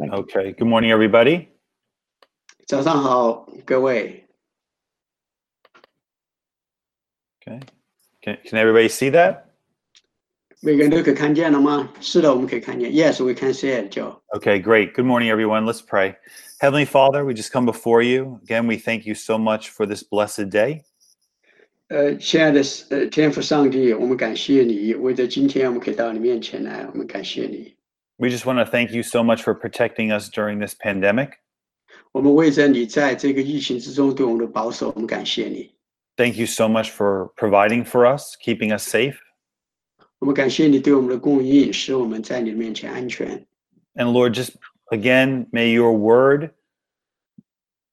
Okay, good morning, everybody. 早上好，各位。Okay, can everybody see that? 每个人都可以看见了吗？是的，我们可以看见。Yes, we can see it, Joe. Okay, great. Good morning, everyone. Let's pray. Heavenly Father, we just come before you. Again, we thank you so much for this blessed day. 亲爱的天父上帝，我们感谢你，为着今天我们可以到你面前来，我们感谢你。We just want to thank you so much for protecting us during this pandemic. Thank you so much for providing for us, keeping us safe. And Lord, just again, may your word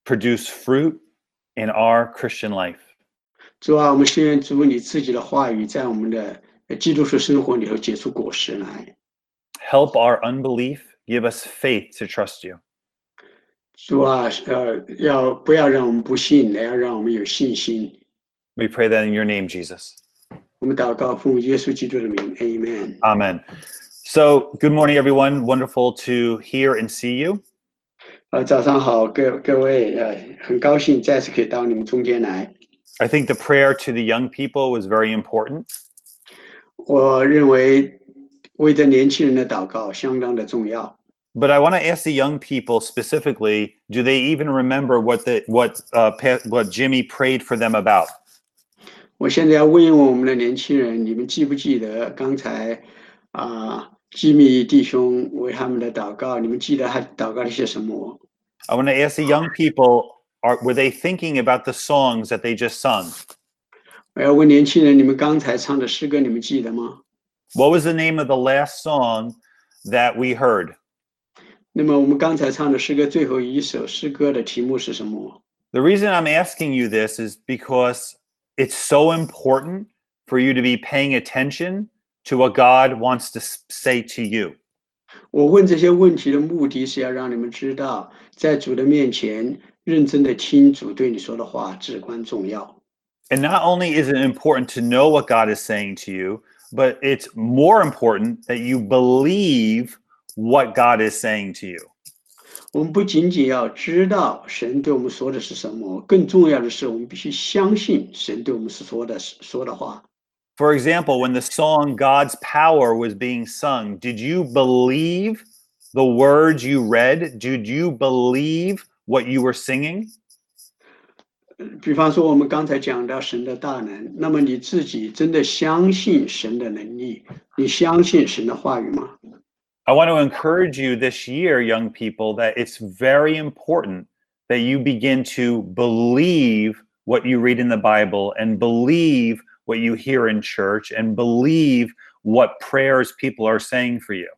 produce fruit in our Christian life. 主啊，我们心愿主你自己的话语在我们的基督徒生活里头结出果实来。Help our unbelief, give us faith to trust you. 主啊，不要让我们不信，要让我们有信心。We pray that in your name, Jesus. 我们祷告奉耶稣基督的名 ，Amen. Amen. So, good morning, everyone. Wonderful to hear and see you. 早上好，各位，很高兴再次可以到你们中间来。I think the prayer to the young people was very important. 我认为。But I want to ask the young people specifically, do they even remember what Jimmy prayed for them about? I want to ask the young people, were they thinking about the songs that they just sung? 我要问年轻人，你们刚才唱的诗歌，你们记得吗？What was the name of the last song that we heard? The reason I'm asking you this is because it's so important for you to be paying attention to what God wants to say to you. And not only is it important to know what God is saying to you, but it's more important that you believe what God is saying to you. For example, when the song God's Power was being sung, did you believe the words you read? Did you believe what you were singing? 比方说我们刚才讲到神的大能，那么你自己真的相信神的能力？你相信神的话语吗？ I want to encourage you this year, young people, that it's very important that you begin to believe what you read in the Bible and believe what you hear in church and believe what prayers people are saying for you.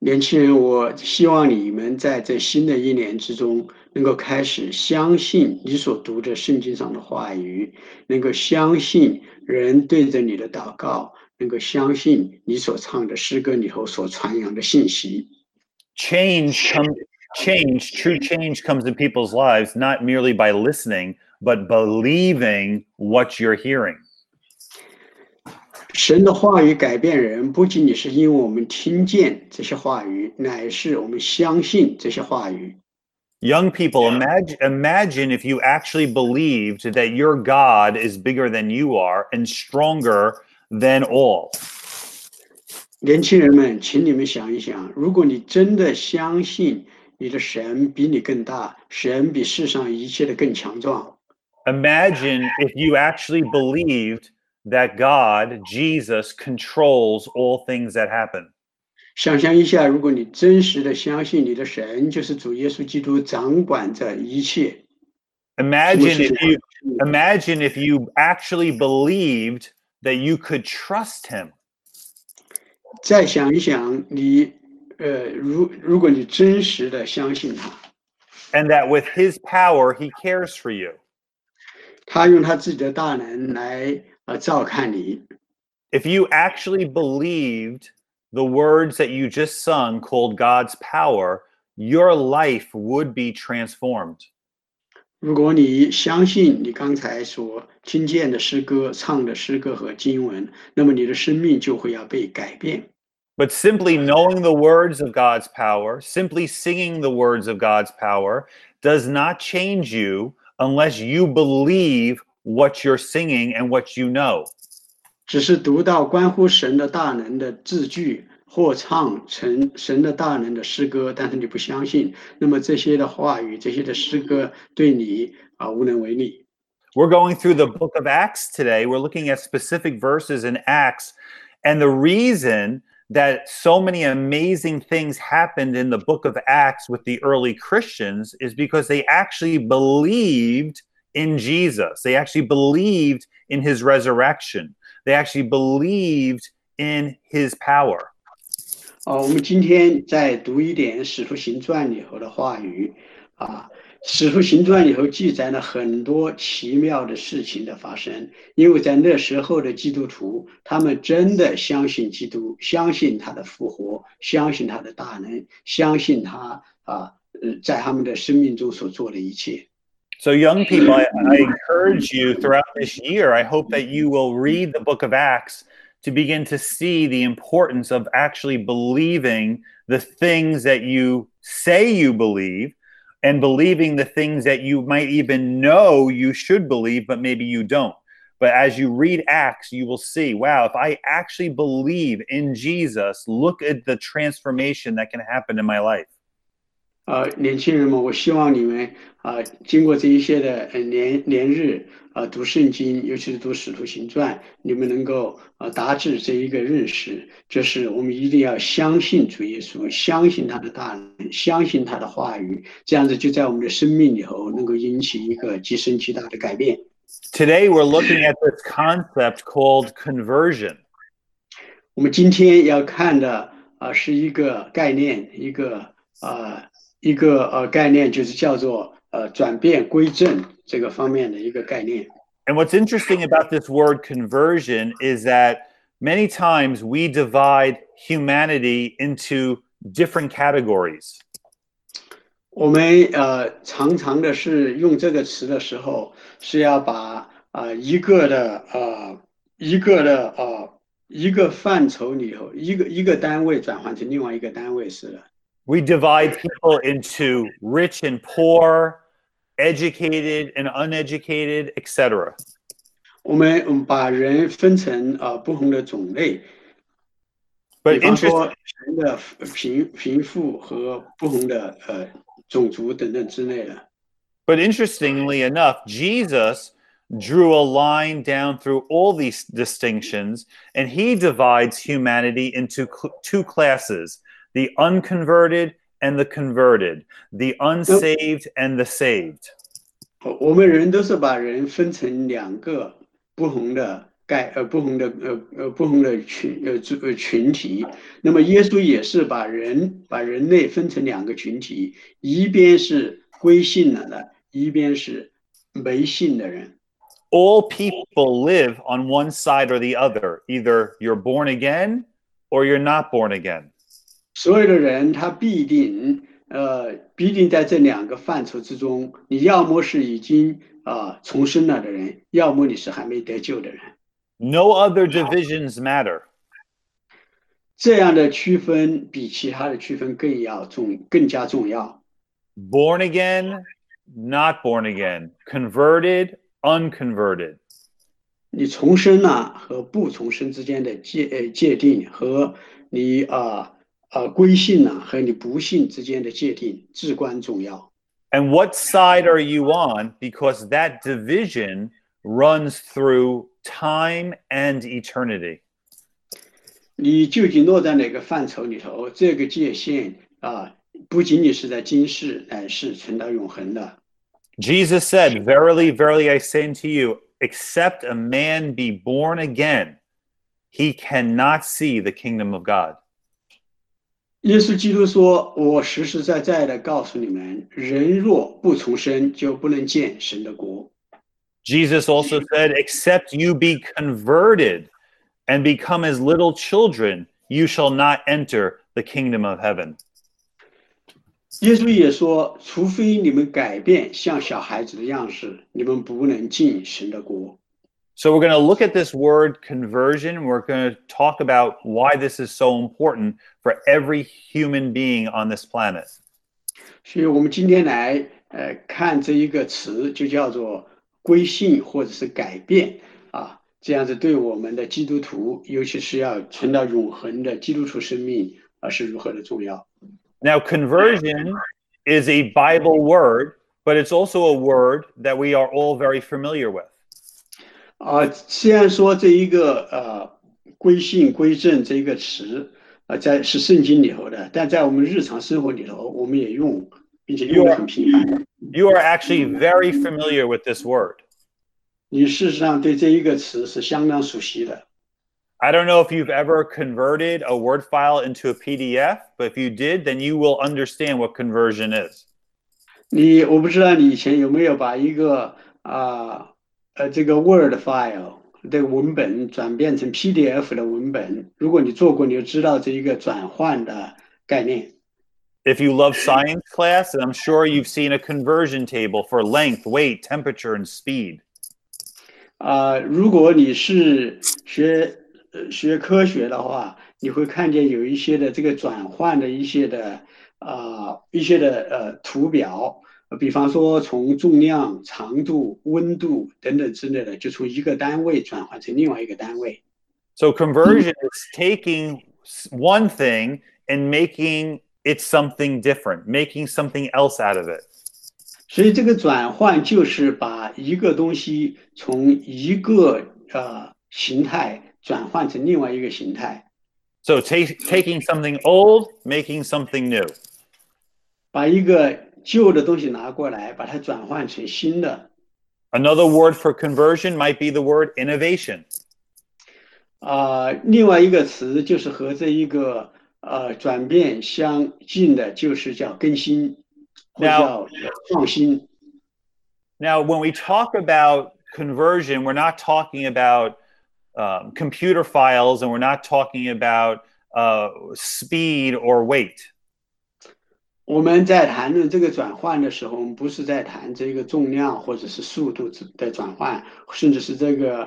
年轻人，我希望你们在这新的一年之中，能够开始相信你所读的圣经上的话语，能够相信人对着你的祷告，能够相信你所唱的诗歌里头所传扬的信息。True change comes in people's lives not merely by listening, but believing what you're hearing. 神的话语改变人，不仅仅是因为我们听见这些话语，乃是我们相信这些话语。Young people, imagine if you actually believed that your God is bigger than you are and stronger than all. 年轻人们，请你们想一想，如果你真的相信你的神比你更大，神比世上一切的更强壮。Imagine if you actually believed that God, Jesus, controls all things that happen. 想象一下，如果你真实的相信你的神就是主耶稣基督掌管着一切。Imagine if you actually believed that you could trust him. 再想一想，你如果你真实的相信他。And that with his power he cares for you. 他用他自己的大能来照看你。If you actually believed the words that you just sung called God's Power, your life would be transformed. 如果你相信你刚才所听见的诗歌、唱的诗歌和经文，那么你的生命就会要被改变。But simply knowing the words of God's power, simply singing the words of God's power does not change you unless you believe what you're singing and what you know. 只是读到关乎神的大能的字句或唱神的大能的诗歌，但是你不相信，那么这些的话语，这些的诗歌对你无能为力。 We're going through the book of Acts today. We're looking at specific verses in Acts, and the reason that so many amazing things happened in the book of Acts with the early Christians is because they actually believed in Jesus. They actually believed in his resurrection. They actually believed in his power. 我们今天在读一点《使徒行传》以后的话语，《使徒行传》以后记载了很多奇妙的事情的发生，因为在那时候的基督徒，他们真的相信基督，相信他的复活，相信他的大能，相信他在他们的生命中所做的一切。 So young people, I encourage you throughout this year, I hope that you will read the book of Acts to begin to see the importance of actually believing the things that you say you believe, and believing the things that you might even know you should believe, but maybe you don't. But as you read Acts, you will see, wow, if I actually believe in Jesus, look at the transformation that can happen in my life. 年轻人们，我希望你们，经过这一些的年日，读圣经，尤其是读使徒行传，你们能够达至这一个认识，这是我们一定要相信主耶稣，相信他的大能，相信他的话语，这样子就在我们的生命里头能够引起一个极深极大的改变。 Today we're looking at this concept called conversion. 我们今天要看的是一个概念， And what's interesting about this word conversion is that many times we divide humanity into different categories. 我们常常的是用这个词的时候，是要把一个范畴里头，一个单位转换成另外一个单位似的。 We divide people into rich and poor, educated and uneducated, etc. But interestingly enough, Jesus drew a line down through all these distinctions, and he divides humanity into two classes. The unconverted and the converted, the unsaved and the saved. 我们人都是把人分成两个不同的群体，那么耶稣也是把人类分成两个群体，一边是归信的，一边是没信的人。 All people live on one side or the other, either you're born again or you're not born again. 所有的人他必定在这两个范畴之中，你要么是已经重生了的人，要么你是还没得救的人。 No other divisions matter. 这样的区分比其他的区分更加重要。 Born again, not born again, converted, unconverted. 你重生和不重生之间的界定和你 And what side are you on? Because that division runs through time and eternity. 你究竟落在哪个范畴里头？这个界限不仅仅是在今世，乃是存到永恒的。 Jesus said, "Verily, verily, I say unto you, except a man be born again, he cannot see the kingdom of God." 耶稣基督说，我实实在在的告诉你们，人若不重生，就不能见神的国。 Jesus also said, "Except you be converted and become as little children, you shall not enter the kingdom of heaven." 耶稣也说，除非你们改变，像小孩子的样式，你们不能进神的国。So we're going to look at this word conversion. We're going to talk about why this is so important for every human being on this planet. 所以我们今天来看这一个词，就叫做归信或者是改变啊，这样子对我们的基督徒，尤其是要存到永恒的基督徒生命啊，是如何的重要。Now, conversion is a Bible word, but it's also a word that we are all very familiar with. 虽然说这一个归信归正这一个词在是圣经里头的，但在我们日常生活里头我们也用，并且用得很频繁。You are actually very familiar with this word. 你事实上对这一个词是相当熟悉的。I don't know if you've ever converted a Word file into a PDF, but if you did, then you will understand what conversion is. 我不知道你以前有没有把一个这个 Word file 的文本转变成 PDF 的文本，如果你做过，你就知道这一个转换的概念。If you love science class, and I'm sure you've seen a conversion table for length, weight, temperature, and speed. 如果你是学科学的话，你会看见有一些的这个转换的一些的图表。比方说从重量、长度、温度等等之类的，就从一个单位转换成另外一个单位。So conversion is taking one thing and making it something different, making something else out of it. 所以这个转换就是把一个东西从一个形态转换成另外一个形态。So taking something old, making something new. 把一个旧的东西拿过来，把它转换成新的。Another word for conversion might be the word innovation. 另外一个词就是和这一个转变相近的，就是叫更新，或叫创新。Now, when we talk about conversion, we're not talking about computer files, and we're not talking about speed or weight. 我们在谈论这个转换的时候，我们不是在谈这个重量或者是速度的转换，甚至是这个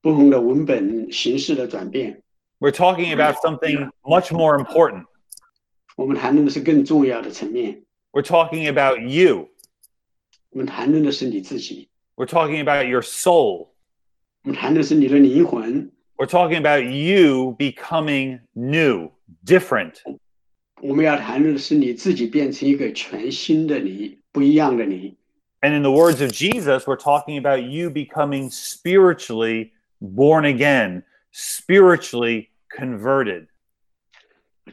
不同的文本形式的转变。We're talking about something much more important. 我们谈论的是更重要的层面。We're talking about you. 我们谈论的是你自己。We're talking about your soul. 我们谈论的是你的灵魂。We're talking about you becoming new, different. 我们要谈论的是你自己变成一个全新的你，不一样的你。And in the words of Jesus, we're talking about you becoming spiritually born again, spiritually converted.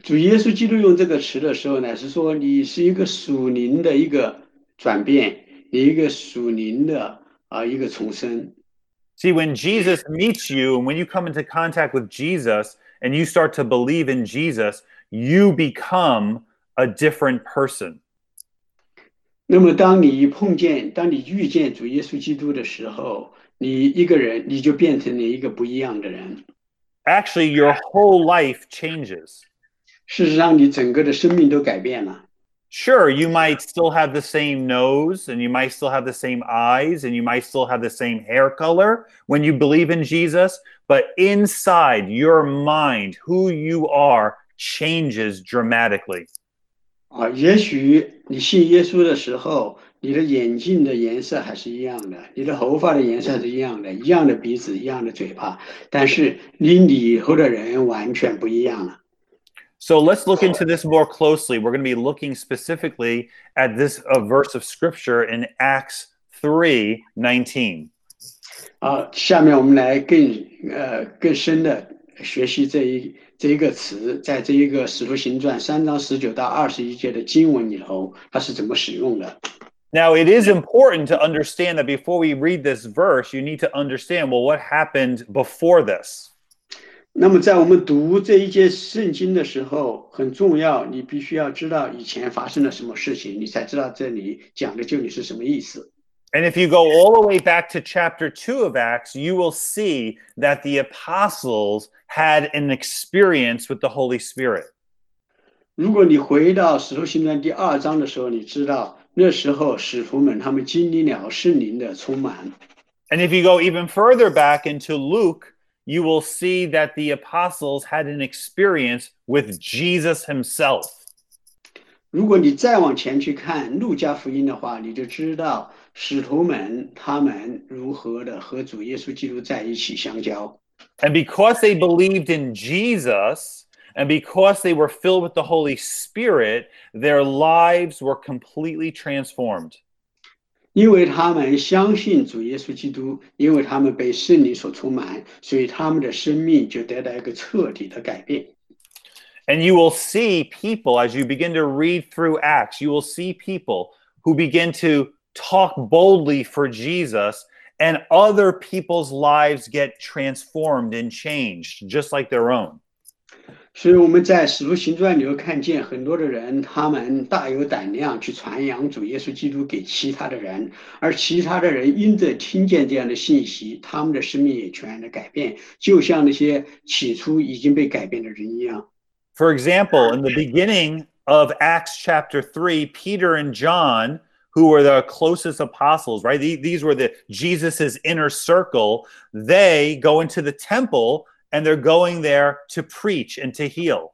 主耶稣基督用这个词的时候呢，是说你是一个属灵的一个转变，你一个属灵的一个重生。See, when Jesus meets you, and when you come into contact with Jesus, and you start to believe in Jesus, you become a different person. 那么当你遇见主耶稣基督的时候，你一个人，你就变成了一个不一样的人。Actually, your whole life changes. 事实上，你整个的生命都改变了。Sure, you might still have the same nose, and you might still have the same eyes, and you might still have the same hair color when you believe in Jesus, but inside your mind, who you are changes dramatically. 也许你信耶稣的时候，你的眼睛的颜色还是一样的，你的头发的颜色是一样的，一样的鼻子，一样的嘴巴，但是你里头的人完全不一样了。So let's look into this more closely. We're going to be looking specifically at this verse of Scripture in Acts 3:19. 下面我们来更深的学习这一个词，在这一个《使徒行传》3:19-21的经文里头，它是怎么使用的。Now it is important to understand that before we read this verse, you need to understand, well, what happened before this. 那么在我们读这一节圣经的时候，很重要，你必须要知道以前发生了什么事情，你才知道这里讲的究竟是什么意思。And if you go all the way back to chapter 2 of Acts, you will see that the apostles had an experience with the Holy Spirit. 如果你回到使徒行传第2章的时候，你知道那时候使徒们他们经历了圣灵的充满。And if you go even further back into Luke, you will see that the apostles had an experience with Jesus himself. 如果你再往前去看路加福音的话， 你就知道使徒们他们如何的和主耶稣基督在一起相交。 And because they believed in Jesus, and because they were filled with the Holy Spirit, their lives were completely transformed. 因为他们相信主耶稣基督，因为他们被圣灵所充满，所以他们的生命就得到一个彻底的改变。 And you will see people, as you begin to read through Acts, you will see people who begin to talk boldly for Jesus, and other people's lives get transformed and changed, just like their own. 所以我们在使徒行传里头看见很多的人，他们大有胆量去传扬主耶稣基督给其他的人，而其他的人因着听见这样的信息，他们的生命也全然的改变，就像那些起初已经被改变的人一样。 For example, in the beginning of Acts chapter 3, Peter and John, who were the closest apostles, right? These were the Jesus's inner circle. They go into the temple and they're going there to preach and to heal.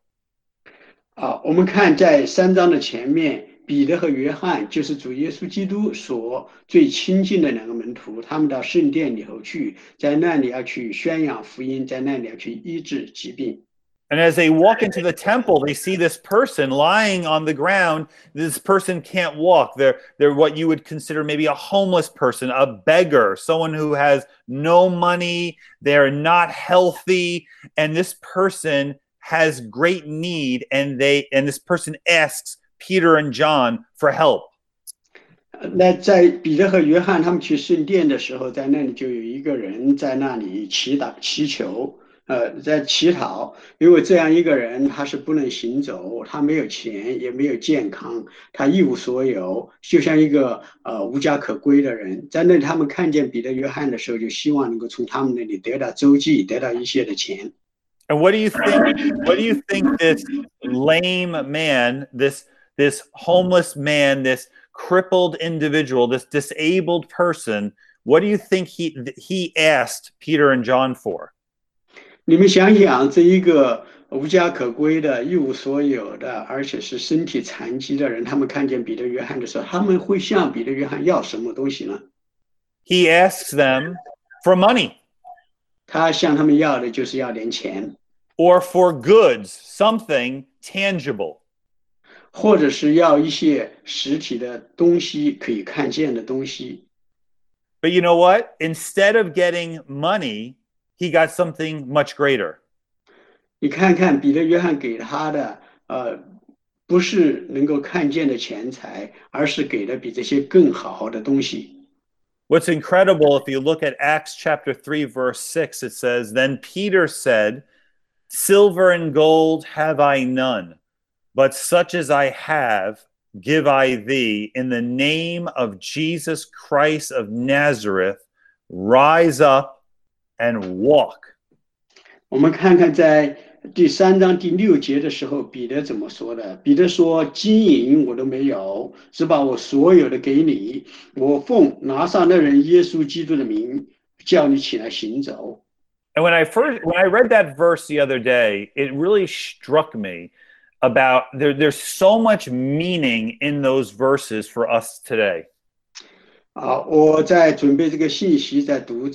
我们看在3章的前面，彼得和约翰就是主耶稣基督所最亲近的两个门徒，他们到圣殿里头去，在那里要去宣扬福音，在那里要去医治疾病。 And as they walk into the temple, they see this person lying on the ground. This person can't walk. They're what you would consider maybe a homeless person, a beggar, someone who has no money. They're not healthy. And this person has great need. And this person asks Peter and John for help. 那在彼得和约翰他们去圣殿的时候，在那里就有一个人在那里祈祷祈求。 在乞讨，因为这样一个人他是不能行走，他没有钱，也没有健康，他一无所有，就像一个无家可归的人。在那里他们看见彼得、约翰的时候，就希望能够从他们那里得到周济，得到一些的钱。 And what do you think this lame man, this homeless man, this crippled individual, this disabled person, what do you think he asked Peter and John for? 你们想想，这一个无家可归的、一无所有的，而且是身体残疾的人，他们看见彼得约翰的时候，他们会向彼得约翰要什么东西呢？ He asks them for money. 他向他们要的就是要点钱。 Or for goods, something tangible. 或者是要一些实体的东西，可以看见的东西。 But you know what? Instead of getting money, he got something much greater. 你看看彼得约翰给他的，不是能够看见的钱财，而是给的比这些更好的东西。 What's incredible, if you look at Acts chapter 3, verse 6, it says, Then Peter said, Silver and gold have I none, but such as I have give I thee. In the name of Jesus Christ of Nazareth, rise up and walk. 我们看看在第3章第6节的时候，彼得怎么说的？彼得说：金银我都没有，只把我所有的给你，我奉拿撒勒人耶稣基督的名，叫你起来行走。 And when I read that verse the other day, it really struck me about there's so much meaning in those verses for us today. 我在准备这个信息，在读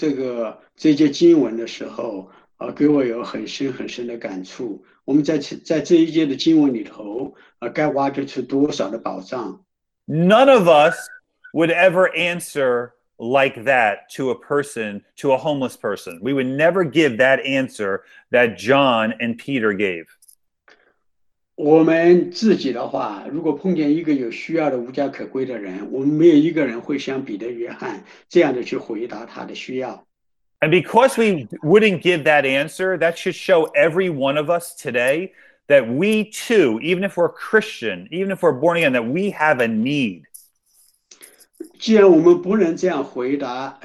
这些经文的时候，给我有很深很深的感触。我们在这一节的经文里头，该挖掘出多少的宝藏。 None of us would ever answer like that to a person, to a homeless person. We would never give that answer that John and Peter gave. 我们自己的话，如果碰见一个有需要的无家可归的人，我们没有一个人会像彼得、约翰这样的去回答他的需要。 And because we wouldn't give that answer, that should show every one of us today that we too, even if we're Christian, even if we're born again, that we have a need. 既然我们不能这样回答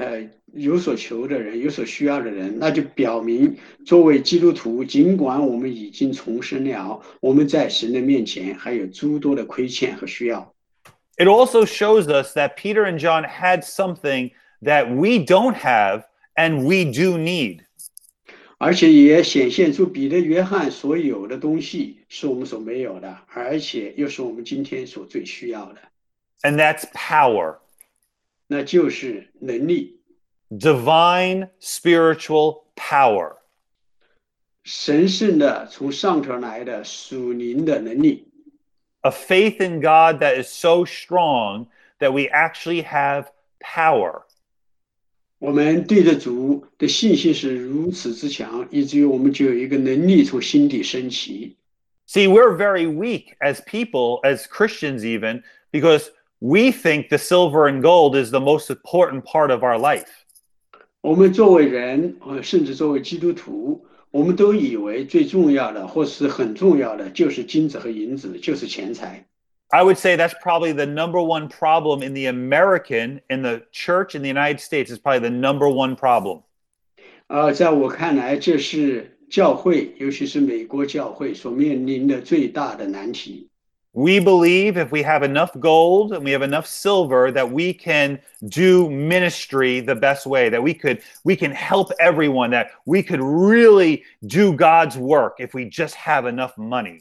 有所求的人、有所需要的人，那就表明作为基督徒，尽管我们已经重生了，我们在神的面前还有诸多的亏欠和需要。It also shows us that Peter and John had something that we don't have and we do need. 而且也显现出彼得、约翰所有的东西是我们所没有的，而且又是我们今天所最需要的。And that's power. 那就是能力。Divine spiritual power. 神圣的从上头来的属灵的能力。A faith in God that is so strong that we actually have power. 我们对着主的信心是如此之强，以至于我们就有一个能力从心底升起。See, we're very weak as people, as Christians even, because we think the silver and gold is the most important part of our life. 我们作为人，甚至作为基督徒，我们都以为最重要的或是很重要的就是金子和银子，就是钱财。I would say that's probably the number one problem in the American, in the church in the United States is probably the number one problem. 在我看来，这是教会，尤其是美国教会所面临的最大的难题。We believe if we have enough gold and we have enough silver that we can do ministry the best way, that we can help everyone, that we could really do God's work if we just have enough money.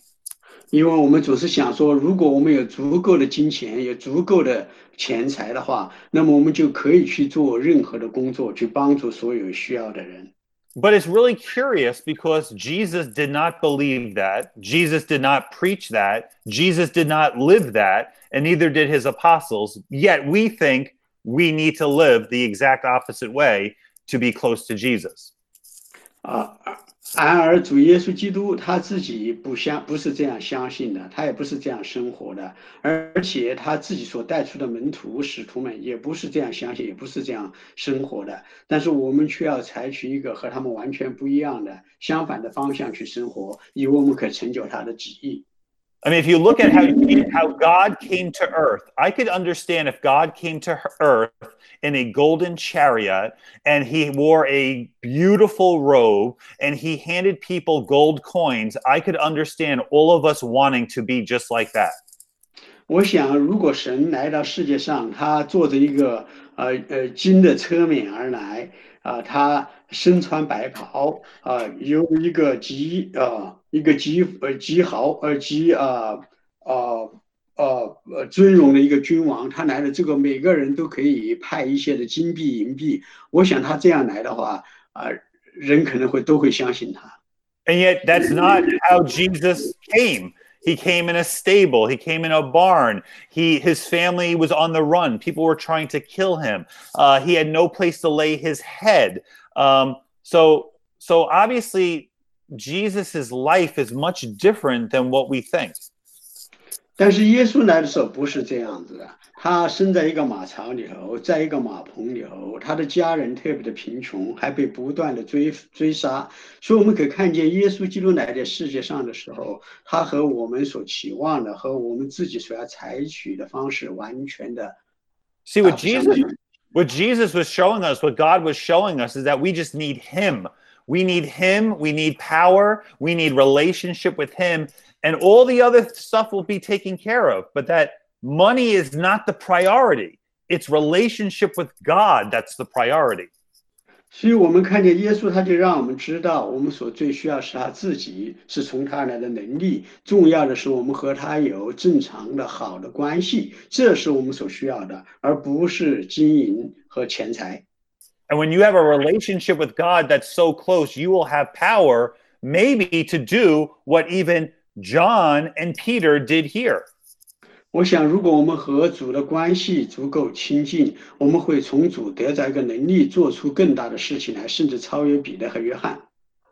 因为我们总是想说，如果我们有足够的金钱，有足够的钱财的话，那么我们就可以去做任何的工作，去帮助所有需要的人。But it's really curious because Jesus did not believe that. Jesus did not preach that. Jesus did not live that, and neither did his apostles. Yet we think we need to live the exact opposite way to be close to Jesus. 然而主耶稣基督他自己不是这样相信的，他也不是这样生活的，而且他自己所带出的门徒使徒们也不是这样相信，也不是这样生活的，但是我们却要采取一个和他们完全不一样的相反的方向去生活，以为我们可成就他的旨意。I mean, if you look at how God came to earth, I could understand if God came to earth in a golden chariot and he wore a beautiful robe and he handed people gold coins, I could understand all of us wanting to be just like that. 我想如果神来到世界上，他坐着一个金的车辇而来，他身穿白袍，由一个极尊荣的一个君王，他来了，这个每个人都可以派一些的金币银币，我想他这样来的话，人可能都会相信他。 And yet that's not how Jesus came. He came in a stable. He came in a barn. His family was on the run. People were trying to kill him. He had no place to lay his head. So obviously Jesus' life is much different than what we think. 但是耶稣来的时候不是这样子的，他生在一个马槽里头，在一个马棚里头，他的家人特别的贫穷，还被不断的追杀。所以我们可以看见耶稣基督来在世界上的时候，他和我们所期望的和我们自己所要采取的方式完全的。 See, what Jesus was showing us, what God was showing us is that we just need him. We need him, we need power, we need relationship with him, and all the other stuff will be taken care of. But that money is not the priority. It's relationship with God that's the priority. 所以我们看见耶稣他就让我们知道，我们所最需要是他自己，是从他来的能力，重要的是我们和他有正常的好的关系，这是我们所需要的，而不是金银和钱财。And when you have a relationship with God that's so close, you will have power maybe to do what even John and Peter did here. 我想如果我们和主的关系足够亲近，我们会从主得到一个能力做出更大的事情来，甚至超越彼得和约翰。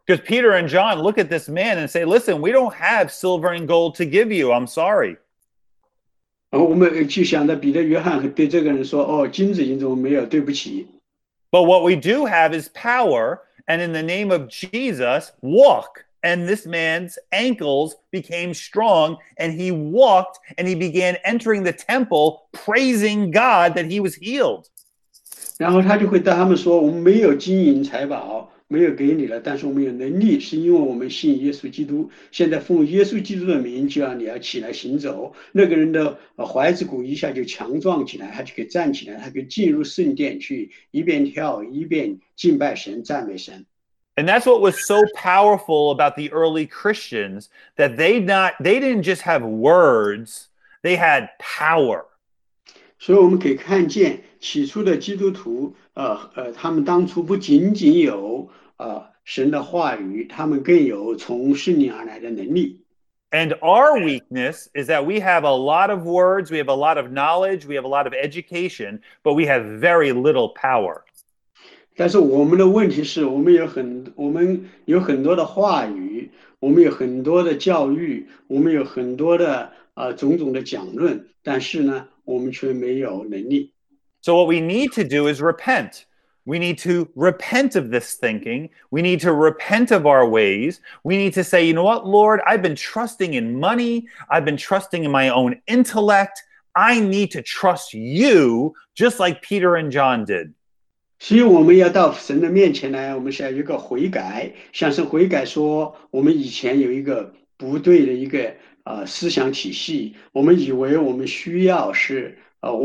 Because Peter and John look at this man and say, listen, we don't have silver and gold to give you. I'm sorry. 我们去想到彼得约翰对这个人说，金子银子我没有，对不起。But what we do have is power, and in the name of Jesus, walk. And this man's ankles became strong, and he walked, and he began entering the temple, praising God that he was healed. 然后他就会对他们说，我们没有金银财宝，没有给你了，但是我们有能力，是因为我们信耶稣基督。现在奉耶稣基督的名，就让你要起来行走。那个人的踝子骨一下就强壮起来，他就可以站起来，他可以进入圣殿去，一边跳一边敬拜神、赞美神。And that's what was so powerful about the early Christians, that they didn't just have words, they had power. 所以我们可以看见起初的基督徒，他们当初不仅仅有。神的话语，他们更有从圣灵而来的能力。And our weakness is that we have a lot of words, we have a lot of knowledge, we have a lot of education, but we have very little power. 但是我们的问题是，我们有很多的话语，我们有很多的教育，我们有很多的种种的讲论，但是呢，我们却没有能力。So what we need to do is repent. We need to repent of this thinking. We need to repent of our ways. We need to say, you know what, Lord, I've been trusting in money. I've been trusting in my own intellect. I need to trust you, just like Peter and John did. 所以我们要到神的面前来，我们是要有一个悔改，向神悔改说，我们以前有一个不对的一个思想体系，我们以为我们需要是。我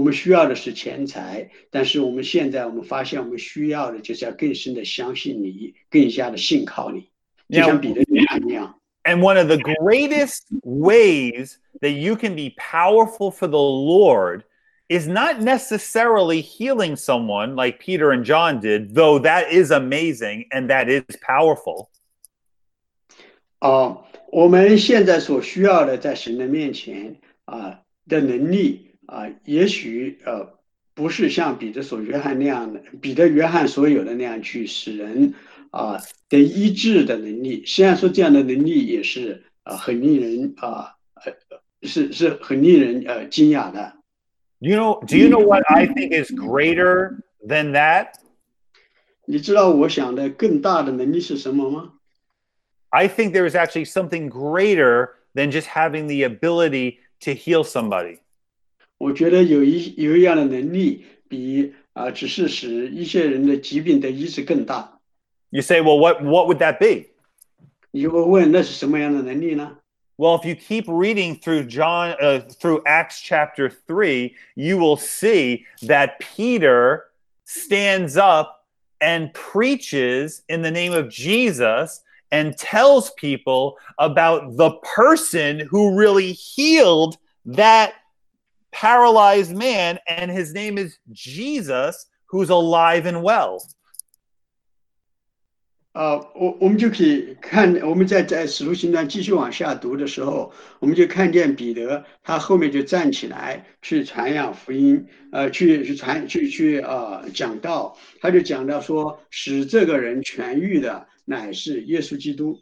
们需要的是钱财，但是我们现在我们发现我们需要的就是要更深的相信你，更加的信靠你，就像彼得一样。And one of the greatest ways that you can be powerful for the Lord is not necessarily healing someone like Peter and John did, though that is amazing and that is powerful. 我们现在所需要的在神的面前的能力。也许不是像彼得约翰所有的那样去使人的医治的能力，虽然说这样的能力也是很令人惊讶的。Do you know what I think is greater than that? 你知道我想的更大的能力是什么吗？ I think there is actually something greater than just having the ability to heal somebody.我觉得有一样的能力比只是使一些人的疾病的医治更大。You say, well, what would that be? 你会问那是什么样的能力呢？ Well, if you keep reading through through Acts chapter 3, you will see that Peter stands up and preaches in the name of Jesus and tells people about the person who really healed that.Paralyzed man, and his name is Jesus, who's alive and well. 我们就可以看，我们在使徒行传继续往下读的时候，我们就看见彼得，他后面就站起来去传扬福音，去讲道，他就讲到说，使这个人痊愈的乃是耶稣基督。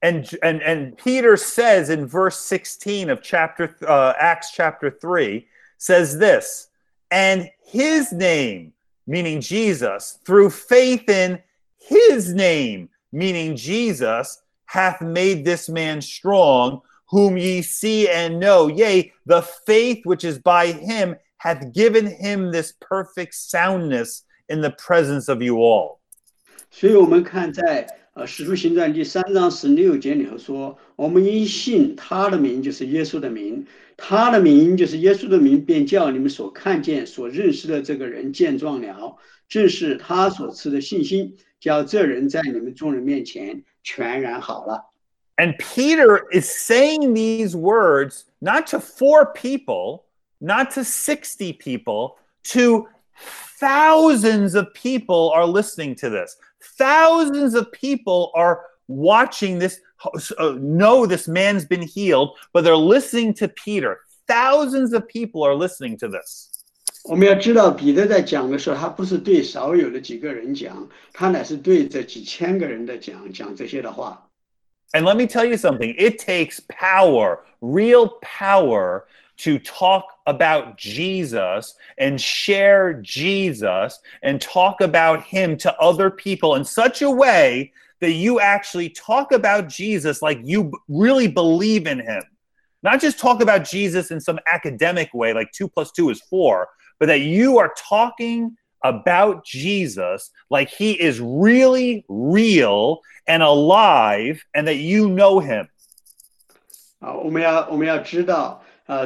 And Peter says in verse 16 of Acts chapter 3, says this, and his name, meaning Jesus, through faith in his name, meaning Jesus, hath made this man strong, whom ye see and know. Yea, the faith which is by him hath given him this perfect soundness in the presence of you all. 所以我们看在使徒行传第3章16节里头说，我们因信他的名，就是耶稣的名，他的名就是耶稣的名，便叫你们所看见所认识的这个人健壮了，正是他所赐的信心，叫这人在你们众人面前全然好了。 And Peter is saying these words not to 4 people, not to 60 people, to thousands of people are listening to this.Thousands of people are watching this, know this man's been healed, but they're listening to Peter. Thousands of people are listening to this. 我们要知道彼得在讲的时候，他不是对少有的几个人讲，他乃是对这几千个人的讲这些的话。And let me tell you something, it takes power, real power, to talk about Jesus and share Jesus and talk about him to other people in such a way that you actually talk about Jesus like you really believe in him. Not just talk about Jesus in some academic way, like 2 plus 2 is 4, but that you are talking about Jesus, like he is really real and alive and that you know him. 我们要知道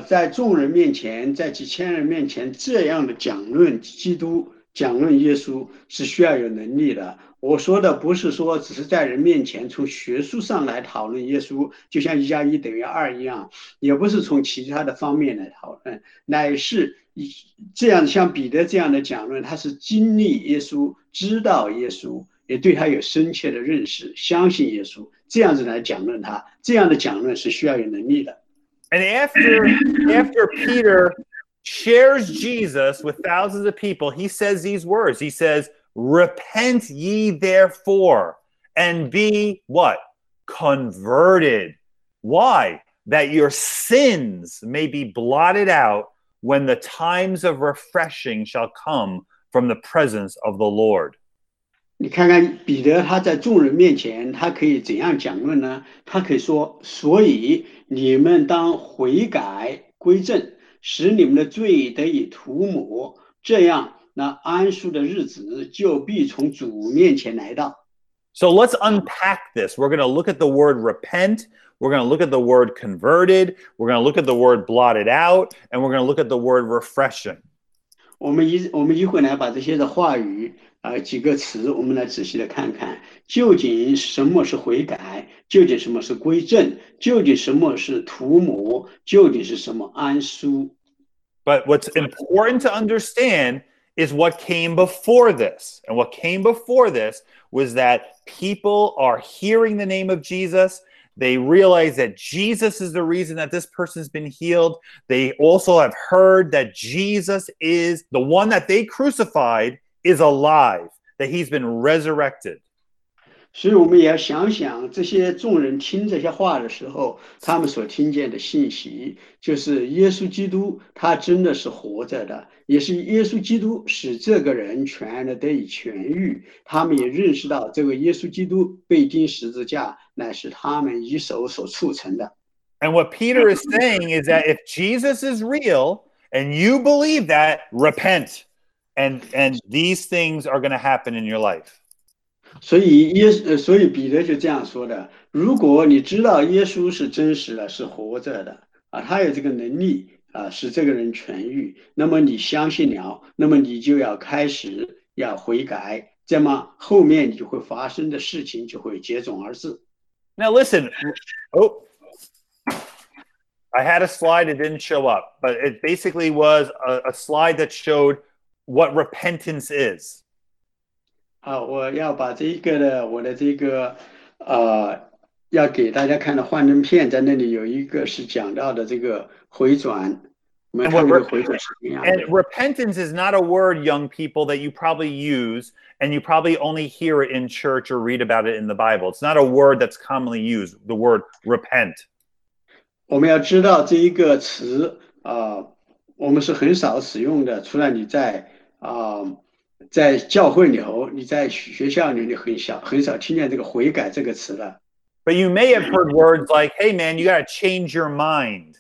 在众人面前 在几千人面前 这样的讲论基督 讲论耶稣 是需要有能力的 我说的不是说只是在人面前 从学术上来讨论耶稣 就像1+1等于2一样 也不是从其他的方面来讨论 乃是这样 像彼得这样的讲论 他是经历耶稣 知道耶稣 也对他有深切的认识 相信耶稣 这样子来讲论他 这样的讲论是需要有能力的 And after Peter shares Jesus with thousands of people, he says these words. He says, repent ye therefore, and be what? Converted. Why? That your sins may be blotted out when the times of refreshing shall come from the presence of the Lord. 你看看彼得他在众人面前 他可以怎样讲论呢 他可以说 所以你们当悔改归正 使你们的罪得以涂抹 这样 那安舒的日子 就必从主面前来到 So let's unpack this. We're going to look at the word repent. We're going to look at the word converted. We're going to look at the word blotted out. And we're going to look at the word refreshing. 我们一会来把这些的话语 几个词我们来仔细的看看 究竟什么是悔改 究竟什么是归正 究竟什么是涂抹 究竟是什么安舒 But what's important to understand is what came before this. And what came before this was that people are hearing the name of Jesus. They realize that Jesus is the reason that this person's been healed. They also have heard that Jesus is the one that they crucified is alive, that he's been resurrected. 所以我们也要想想 这些众人听这些话的时候 他们所听见的信息 就是耶稣基督 他真的是活着的 也是耶稣基督 使这个人全然的得以痊愈 他们也认识到 这个耶稣基督 被钉十字架 乃是他们一手所促成的 And what Peter is saying is that if Jesus is real and you believe that, repent. And these things are going to happen in your life. 所以彼得就这样说的 如果你知道耶稣是真实的 是活着的 他有这个能力 使这个人痊愈 那么你相信了 那么你就要开始要悔改 这么后面你就会发生的事情就会接踵而至 Now listen, I had a slide that didn't show up, but it basically was a slide that showed what repentance is. 好，我要把这一个的我的这个要给大家看的幻灯片，在那里有一个是讲到的这个回转。 And repentance is not a word, young people, that you probably use, and you probably only hear it in church or read about it in the Bible. It's not a word that's commonly used. The word repent. 我们要知道这一个词。 我们是很少使用的 除了你在 在教会里头 你在学校里 很少听见这个悔改这个词了 But you may have heard words like, hey man, you gotta change your mind.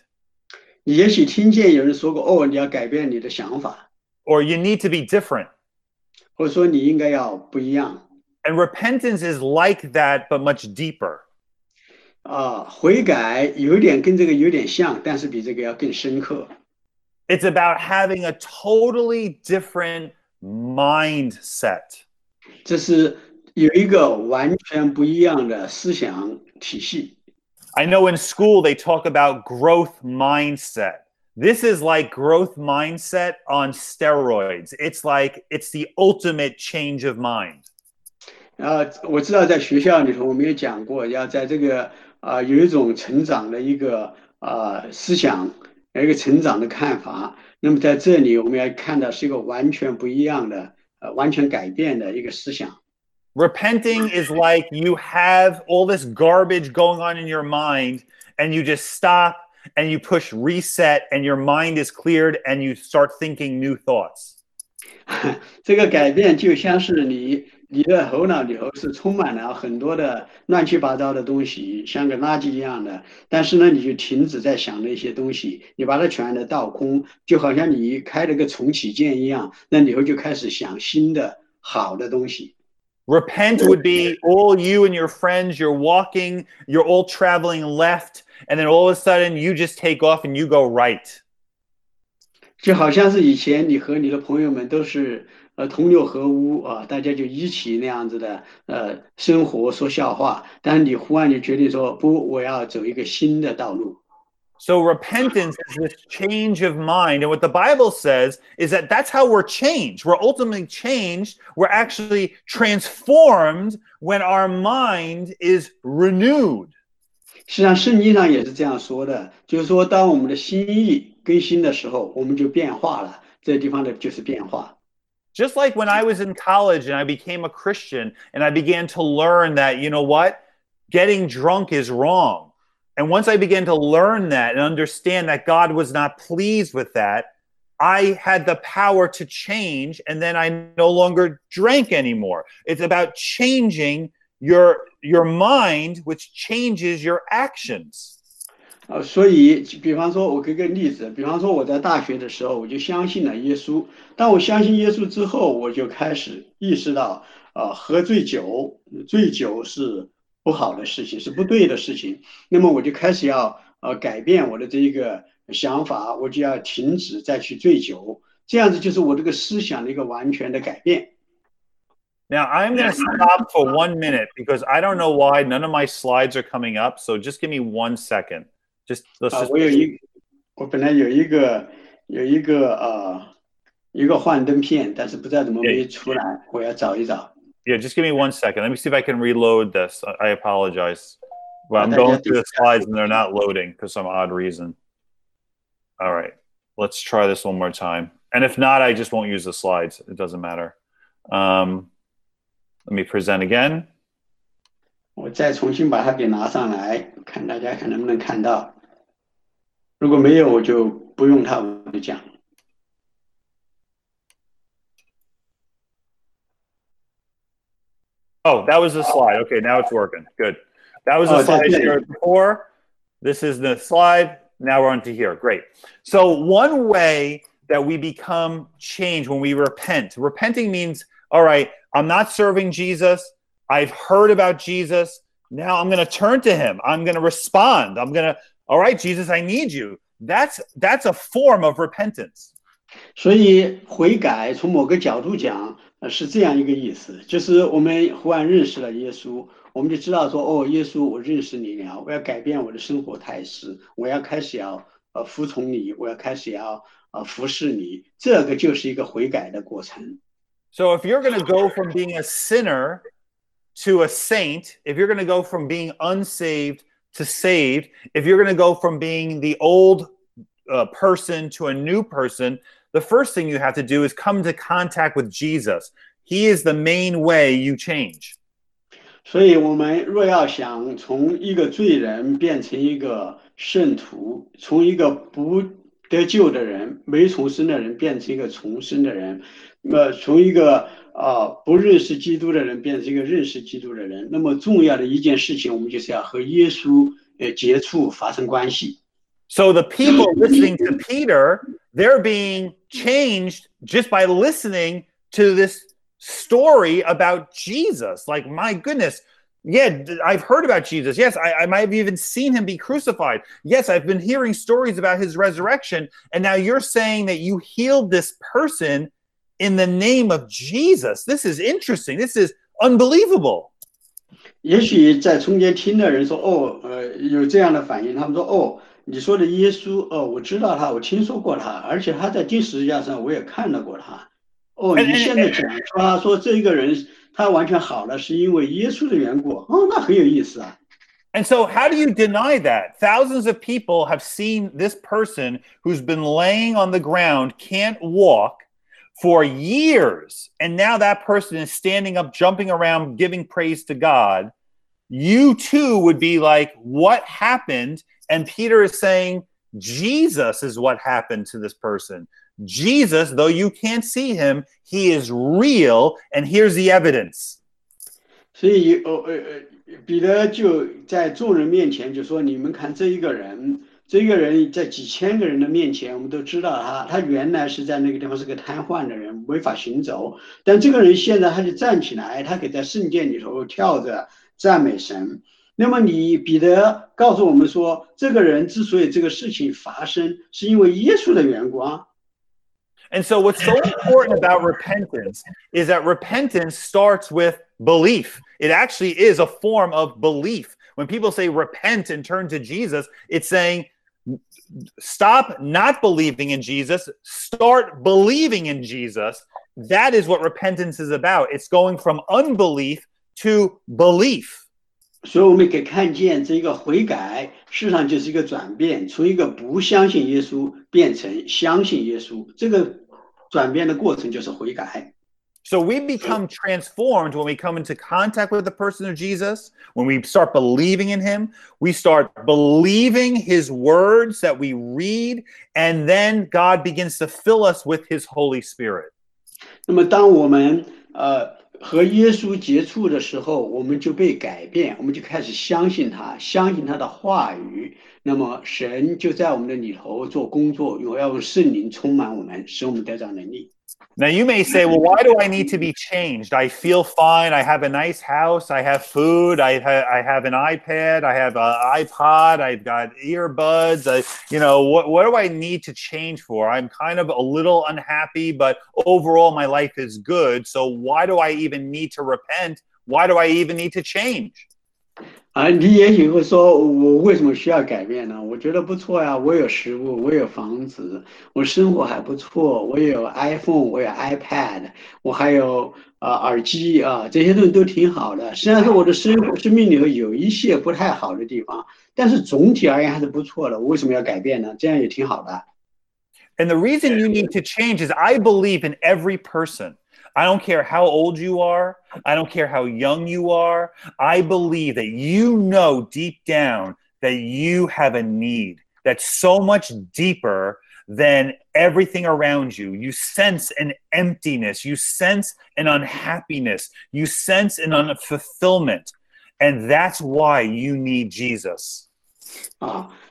你也许听见有人说过 哦, 你要改变你的想法 Or you need to be different. 或者说你应该要不一样 And repentance is like that, but much deeper. 悔改有点跟这个有点像 但是比这个要更深刻 It's about having a totally different mindset. 这是有一个完全不一样的思想体系. I know in school they talk about growth mindset. This is like growth mindset on steroids. It's the ultimate change of mind. 我知道在学校里头我们也讲过要在这个有一种成长的一个思想 一个成长的看法 那么在这里我们要看到是一个完全不一样的 完全改变的一个思想 Repenting is like you have all this garbage going on in your mind and you just stop and you push reset and your mind is cleared and you start thinking new thoughts. 这个改变就像是你你的头脑里头是充满了很多的乱七八糟的东西，像个垃圾一样的，但是呢你就停止在想那些东西，你把它全都倒空，就好像你开了个重启键一样，那你就开始想新的好的东西。Repent would be all you and your friends, you're walking, you're all traveling left, and then all of a sudden you just take off and you go right. 就好像是以前你和你的朋友们都是同流合污啊，大家就一起那样子的生活说笑话，但是你忽然就决定说不，我要走一个新的道路。So repentance is this change of mind, and what the Bible says is that that's how we're changed. We're ultimately changed. We're actually transformed when our mind is renewed. 实际上圣经上也是这样说的，就是说当我们的心意更新的时候，我们就变化了。这地方的就是变化。Just like when I was in college and I became a Christian and I began to learn that, you know what, getting drunk is wrong. And once I began to learn that and understand that God was not pleased with that, I had the power to change, and then I no longer drank anymore. It's about changing your mind, which changes your actions. 所以比方说我给个例子，比方说我在大学的时候我就相信了耶稣，当我相信耶稣之后，我就开始意识到喝醉酒是不好的事情，是不对的事情，那么我就开始要改变我的这个想法，我就要停止再去醉酒，这样子就是我这个思想的一个完全的改变。Now, I'm going to stop for 1 minute because I don't know why none of my slides are coming up, so just give me 1 second.我本来有一个幻灯片，但是不知道怎么没出来，我要找一找。Yeah, just give me 1 second. Let me see if I can reload this. I apologize. Well, I'm going through the slides and they're not loading for some odd reason. All right, let's try this one more time. And if not, I just won't use the slides. It doesn't matter. Let me present again.我再重新把它给拿上来，看大家看能不能看到。如果没有，我就不用它，我就讲。Oh, that was the slide. Okay, now it's working. Good. That was the slide shared before. This is the slide. Now we're on to here. Great. So one way that we become changed when we repent. Repenting means, all right, I'm not serving Jesus.I've heard about Jesus. Now I'm going to turn to him. I'm going to respond. I'm going to, all right, Jesus, I need you. That's a form of repentance. 所以悔改从某个角度讲是这样一个意思，就是我们忽然认识了耶稣，我们就知道说，哦，耶稣，我认识你了，我要改变我的生活态势，我要开始要服从你，我要开始要服侍你，这个就是一个悔改的过程。So if you're going to go from being a sinner,to a saint, if you're going to go from being unsaved to saved, if you're going to go from being the old person to a new person, the first thing you have to do is come to contact with Jesus. He is the main way you change. 所以我们若要想从一个罪人变成一个圣徒，从一个不得救的人，没重生的人变成一个重生的人，从一个不认识基督的人变成一个认识基督的人，那么重要的一件事情，我们就是要和耶稣接触，发生关系。So the people listening to Peter, they're being changed just by listening to this story about Jesus. Like, my goodness, yeah, I've heard about Jesus. Yes, I might have even seen him be crucified. Yes, I've been hearing stories about his resurrection. And now you're saying that you healed this person.In the name of Jesus, this is interesting. This is unbelievable. 也许在中间听的人说，哦，有这样的反应，他们说，哦，你说的耶稣，哦，我知道他，我听说过他，而且他在第十字架上我也看到过他。哦，你现在讲他说这个人他完全好了，是因为耶稣的缘故。哦，那很有意思啊。And so how do you deny that? Thousands of people have seen this person who's been laying on the ground, can't walk.For years, and now that person is standing up, jumping around, giving praise to God, you too would be like, what happened? And Peter is saying, Jesus is what happened to this person. Jesus, though you can't see him, he is real, and here's the evidence. 所以彼得就在众人面前就说，你们看这一个人，这个人在几千个人的面前，我们都知道他原来是在那个地方是个瘫痪的人，没法行走，但这个人现在他就站起来，他可以在圣殿里头跳着赞美神。那么彼得告诉我们说，这个人之所以这个事情发生，是因为耶稣的缘故啊。And so what's so important about repentance is that repentance starts with belief. It actually is a form of belief. When people say repent and turn to Jesus, it's saying stop not believing in Jesus, start believing in Jesus. That is what repentance is about. It's going from unbelief to belief. 所以我们可以看见这个悔改事实上就是一个转变，从一个不相信耶稣变成相信耶稣，这个转变的过程就是悔改。So we become transformed when we come into contact with the person of Jesus, when we start believing in him, we start believing his words that we read, and then God begins to fill us with his Holy Spirit. 那么当我们和耶稣接触的时候，我们就被改变，我们就开始相信他，相信他的话语，那么神就在我们的里头做工作，要用圣灵充满我们，使我们得到能力。 Now you may say, well, why do I need to be changed? I feel fine, I have a nice house, I have food, I have an iPad, I have an iPod, I've got earbuds, what do I need to change for? I'm kind of a little unhappy, but overall my life is good, so why do I even need to repent? Why do I even need to change? 你也许会说，我为什么需要改变呢？我觉得不错呀，我有食物，我有房子，我生活还不错，我有 iPhone， 我有 iPad， 我还有耳机啊，这些东西都挺好的。虽然说我的生命里头有一些不太好的地方，但是总体而言还是不错的。我为什么要改变呢？这样也挺好的。And the reason you need to change is I believe in every person.I don't care how old you are. I don't care how young you are. I believe that you know deep down that you have a need that's so much deeper than everything around you. You sense an emptiness. You sense an unhappiness. You sense an unfulfillment. And that's why you need Jesus.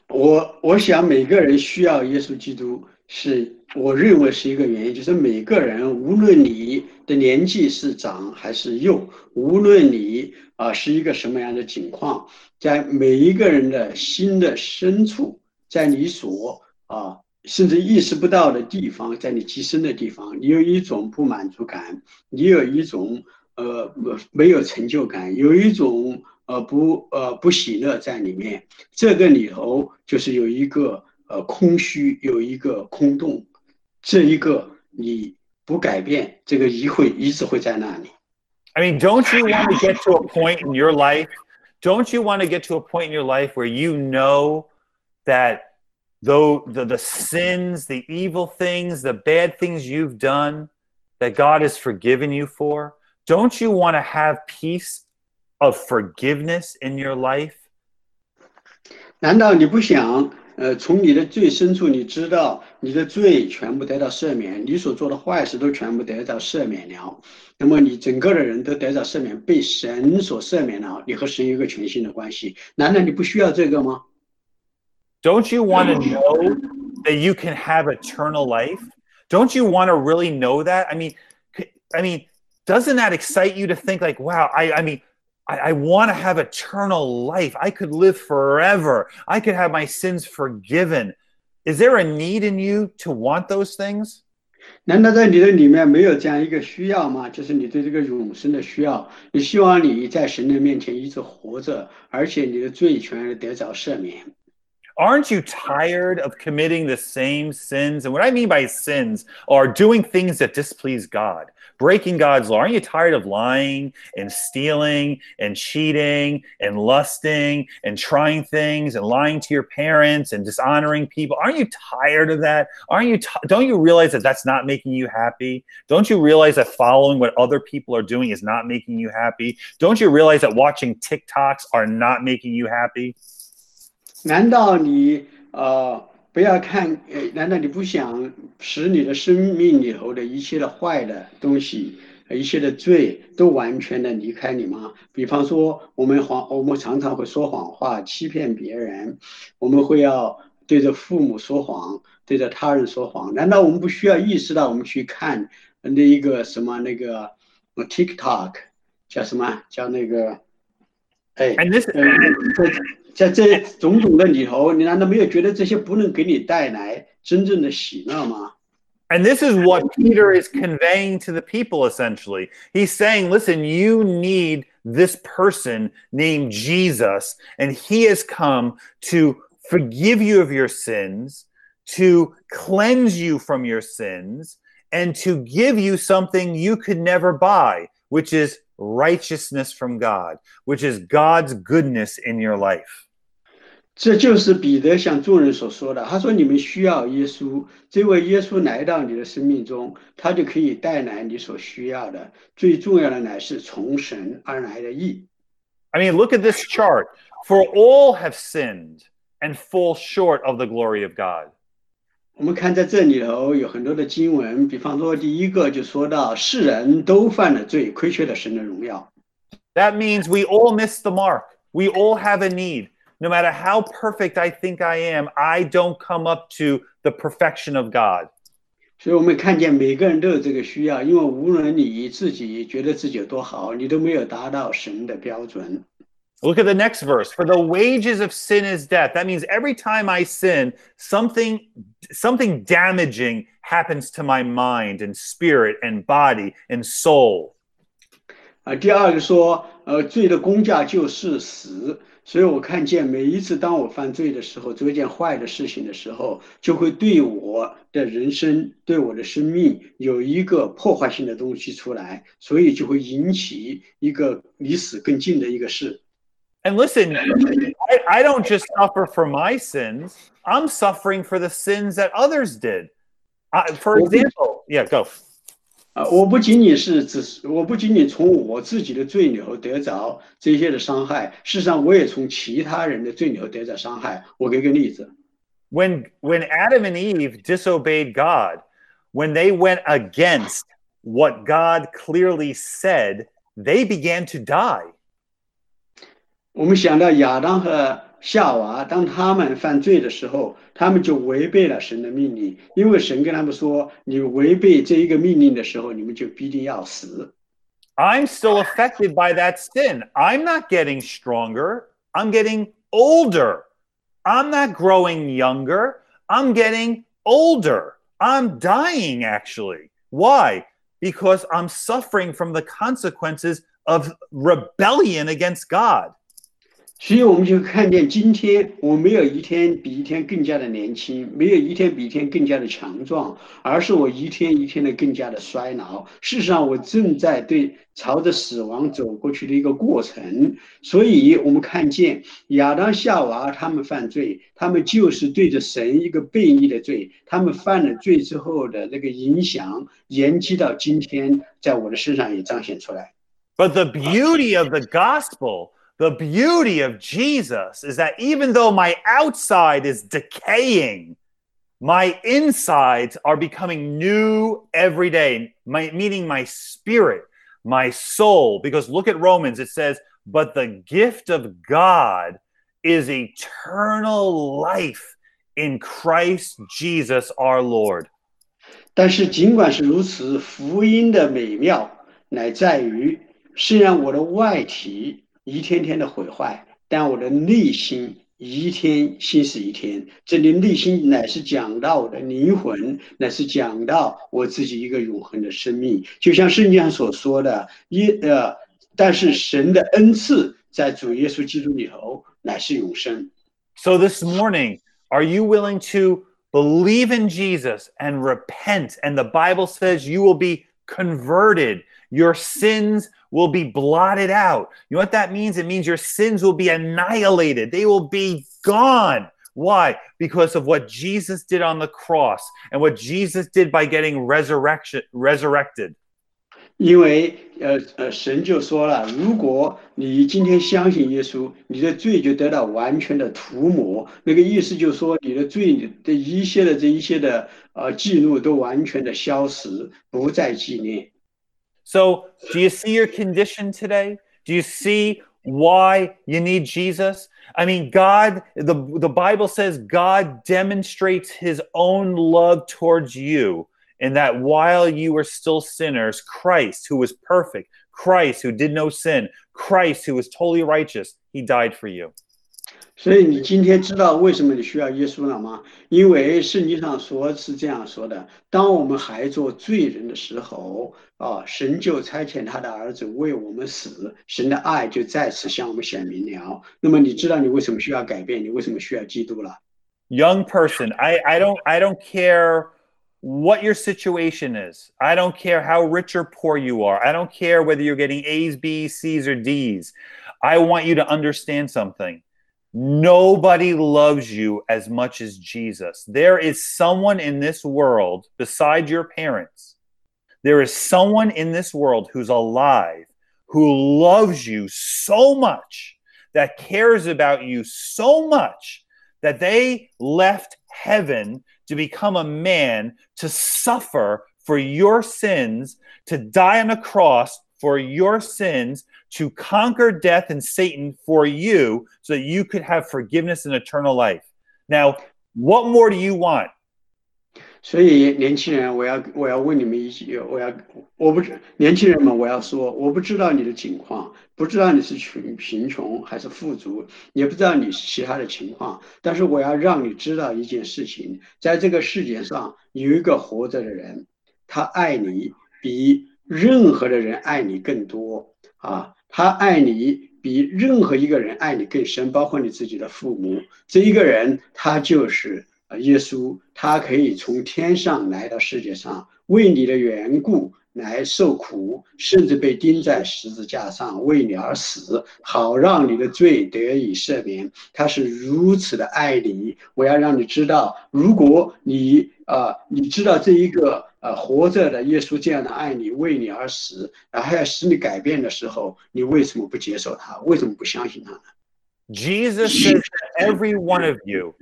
我想每个人需要耶稣基督是我认为是一个原因，就是每个人无论你的年纪是长还是幼，无论你是一个什么样的情况，在每一个人的心的深处，在你所甚至意识不到的地方，在你极深的地方，你有一种不满足感，你有一种没有成就感，有一种不喜乐在里面，这个里头就是有一个空虚，有一个空洞。这一个你不改变，这个疑会一直会在那里。I mean, don't you want to get to a point in your life? Don't you want to get to a point in your life where you know that though the sins, the evil things, the bad things you've done, that God has forgiven you for? Don't you want to have peace of forgiveness in your life? 难道你不想？从你的最深处你知道你的罪全部得到赦免，你所做的坏事都全部得到赦免了，那么你整个的人都得到赦免，被神所赦免了，你和神有一个全新的关系，难道你不需要这个吗？ Don't you want to know that you can have eternal life? Don't you want to really know that? I mean, doesn't that excite you to think like, wow, I want to have eternal life. I could live forever. I could have my sins forgiven. Is there a need in you to want those things? 难道在你的里面没有这样一个需要吗？就是你对这个永生的需要。你希望你在神的面前一直活着，而且你的罪全得着赦免。Aren't you tired of committing the same sins? And what I mean by sins are doing things that displease God, breaking God's law. Aren't you tired of lying and stealing and cheating and lusting and trying things and lying to your parents and dishonoring people? Aren't you tired of that? Don't you realize that that's not making you happy? Don't you realize that following what other people are doing is not making you happy? Don't you realize that watching TikToks are not making you happy?难道你难道你不想使你的生命里头的一切的坏的东西一切的罪都完全的离开你吗？比方说我们常常会说谎话，欺骗别人，我们会要对着父母说谎，对着他人说谎。难道我们不需要意识到，我们去看那一个什么那个 TikTok 叫什么叫那个在这种种的里头，你难道没有觉得这些不能给你带来真正的喜乐吗？And this is what Peter is conveying to the people, essentially. He's saying, listen, you need this person named Jesus, and he has come to forgive you of your sins, to cleanse you from your sins, and to give you something you could never buy, which is righteousness from God, which is God's goodness in your life.这就是彼得向众人所说的，他说你们需要耶稣，这位耶稣来到你的生命中，他就可以带来你所需要的，最重要的乃是从神而来的义。I mean, look at this chart. For all have sinned and fall short of the glory of God. 我们看在这里头有很多的经文，比方说第一个就说到世人都犯了罪，亏缺了神的荣耀。That means we all miss the mark. We all have a need.No matter how perfect I think I am, I don't come up to the perfection of God. 所以我们看见每个人都有这个需要，因为无论你自己觉得自己有多好，你都没有达到神的标准。Look at the next verse. For the wages of sin is death. That means every time I sin, something damaging happens to my mind and spirit and body and soul. 第二个说，罪的工价就是死。所以我看见每一次当我犯罪的时候，做一件坏的事情的时候，就会对我的人生，对我的生命有一个破坏性的东西出来，所以就会引起一个离死更近的一个事。And listen, I don't just suffer for my sins. I'm suffering for the sins that others did. For example, yeah, go.我不仅仅从我自己的罪里头得着这些的伤害，事实上我也从其他人的罪里头得着伤害。我给个例子。When Adam and Eve disobeyed God, when they went against what God clearly said, they began to die. 我们想到亚当和夏娃，当他们犯罪的时候，他们就违背了神的命令，因为神跟他们说，你违背这一个命令的时候，你们就必定要死。I'm still affected by that sin. I'm not getting stronger. I'm getting older. I'm not growing younger. I'm getting older. I'm dying, actually. Why? Because I'm suffering from the consequences of rebellion against God.所以我们就看见今天我没有一天比一天更加的年轻，没有一天比一天更加的强壮，而是我一天一天的更加的衰老。事实上我正在朝着死亡走过去的一个过程。所以我们看见亚当夏娃他们犯罪，他们就是对着神一个悖逆的罪，他们犯了罪之后的那个影响延续到今天，在我的身上也彰显出来。But the beauty of the gospel,The beauty of Jesus is that even though my outside is decaying, my insides are becoming new every day, meaning my spirit, my soul. Because look at Romans, it says, but the gift of God is eternal life in Christ Jesus our Lord. 但是尽管是如此，福音的美妙乃在于，虽然我的外体一天天的毁坏，但我的内心一天新是一天。这里内心乃是讲到我的灵魂，乃是讲到我自己一个永恒的生命。就像圣经上所说的，但是神的恩赐在主耶稣基督里头乃是永生。So this morning, are you willing to believe in Jesus and repent? And the Bible says you will be converted. Your sins will be blotted out. You know what that means? It means your sins will be annihilated. They will be gone. Why? Because of what Jesus did on the cross and what Jesus did by getting resurrected. 因为神就说了，如果你今天相信耶稣，你的罪就得到完全的涂抹。那个意思就是说，你的罪的一些的记录都完全的消失，不再纪念。So do you see your condition today? Do you see why you need Jesus? I mean, God, the Bible says God demonstrates his own love towards you in that while you were still sinners, Christ, who was perfect, Christ, who did no sin, Christ, who was totally righteous, he died for you. 所以你今天知道为什么你需要耶稣了吗？ 因为圣经上说是这样说的， 当我们还做罪人的时候， 神就差遣他的儿子为我们死， 神的爱就再次向我们显明了。 那么你知道你为什么需要改变， 你为什么需要基督了？ Young person, I don't care what your situation is. I don't care how rich or poor you are. I don't care whether you're getting A's, B's, C's, or D's. I want you to understand something. Nobody loves you as much as Jesus. There is someone in this world besides your parents. There is someone in this world who's alive, who loves you so much, that cares about you so much, that they left heaven to become a man, to suffer for your sins, to die on a cross for your sins, to conquer death and Satan for you so that you could have forgiveness and eternal life. Now, what more do you want? 所以年轻人，我要问你们一个，我不知道你的情况，不知道你是贫穷还是富足，也不知道你其他的情况，但是我要让你知道一件事情，在这个世界上有一个活着的人，他爱你比任何一个人爱你更多啊。 他爱你比任何一个人爱你更深，包括你自己的父母。 这一个人他就是耶稣， 他可以从天上来到世界上， 为你的缘故来受苦， 甚至被钉在十字架上， 为你而死， 好让你的罪得以赦免。 他是如此的爱你。 我要让你知道， 如果你知道这一个 活着的耶稣这样的爱你，为你而死， 然后要使你改变的时候， 你为什么不接受他？ 为什么不相信他呢？ Jesus says to every one of you,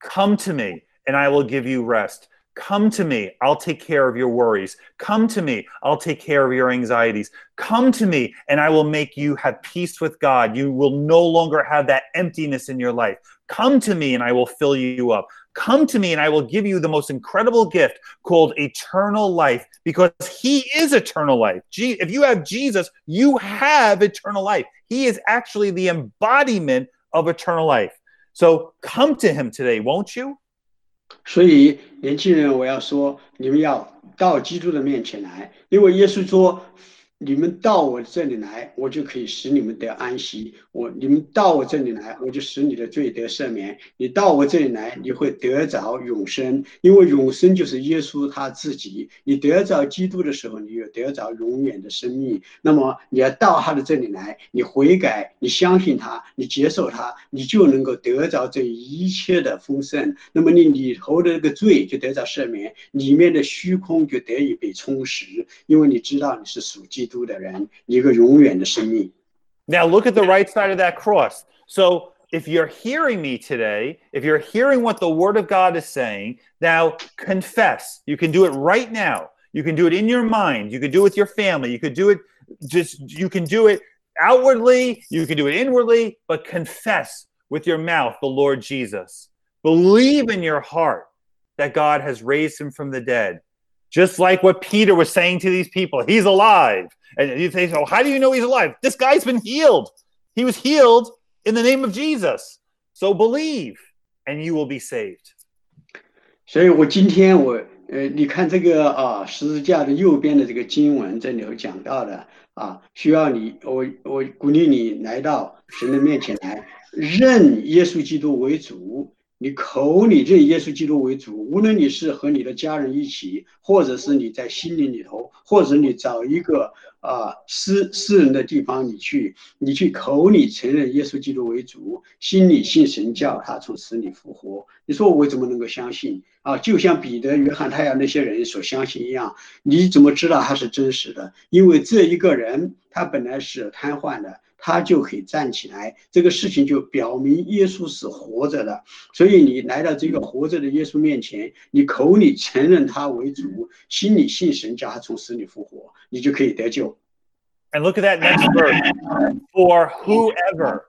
come to me and I will give you rest. Come to me, I'll take care of your worries. Come to me, I'll take care of your anxieties. Come to me and I will make you have peace with God. You will no longer have that emptiness in your life. Come to me and I will fill you up. Come to me and I will give you the most incredible gift called eternal life, because he is eternal life. If you have Jesus, you have eternal life. He is actually the embodiment of eternal life. So come to him today, won't you? 所以年轻人，我要说你们要到基督的面前来， 因为耶稣说， 你们到我这里来， 我就可以使你们得安息， 你们到我这里来， 我就使你的罪得赦免， 你到我这里来， 你会得着永生， 因为永生就是耶稣他自己， 你得着基督的时候， 你有得着永远的生命。 那么你要到他的这里来， 你悔改， 你相信他， 你接受他， 你就能够得着这一切的丰盛， 那么你里头的那个罪就得着赦免， 里面的虚空就得以被充实， 因为你知道你是属基督。 Now look at the right side of that cross. So if you're hearing me today, if you're hearing what the Word of God is saying, now confess. You can do it right now. You can do it in your mind. You can do it with your family. You could do it you can do it outwardly, you can do it inwardly, but confess with your mouth the Lord Jesus. Believe in your heart that God has raised him from the dead. Just like what Peter was saying to these people, he's alive. And you say, "Oh, how do you know he's alive? This guy's been healed. He was healed in the name of Jesus. So believe, and you will be saved." 所以我今天，你看这个十字架的右边的这个经文，这里有讲到的，需要你，我鼓励你来到神的面前来，认耶稣基督为主。 你口里认耶稣基督为主， 无论你是和你的家人一起， 或者是你在心灵里头， 或者你找一个 私人的地方你去， 你去口里承认耶稣基督为主， 心里信神叫他从死里复活。 你说我怎么能够相信？ 就像彼得、约翰、他要那些人所相信一样， 你怎么知道他是真实的？ 因为这一个人他本来是瘫痪的，他就可以站起来，这个事情就表明耶稣是活着的。所以你来到这个活着的耶稣面前，你口里承认他为主，心里信神叫他从死里复活，你就可以得救。And look at that next verse. For whoever,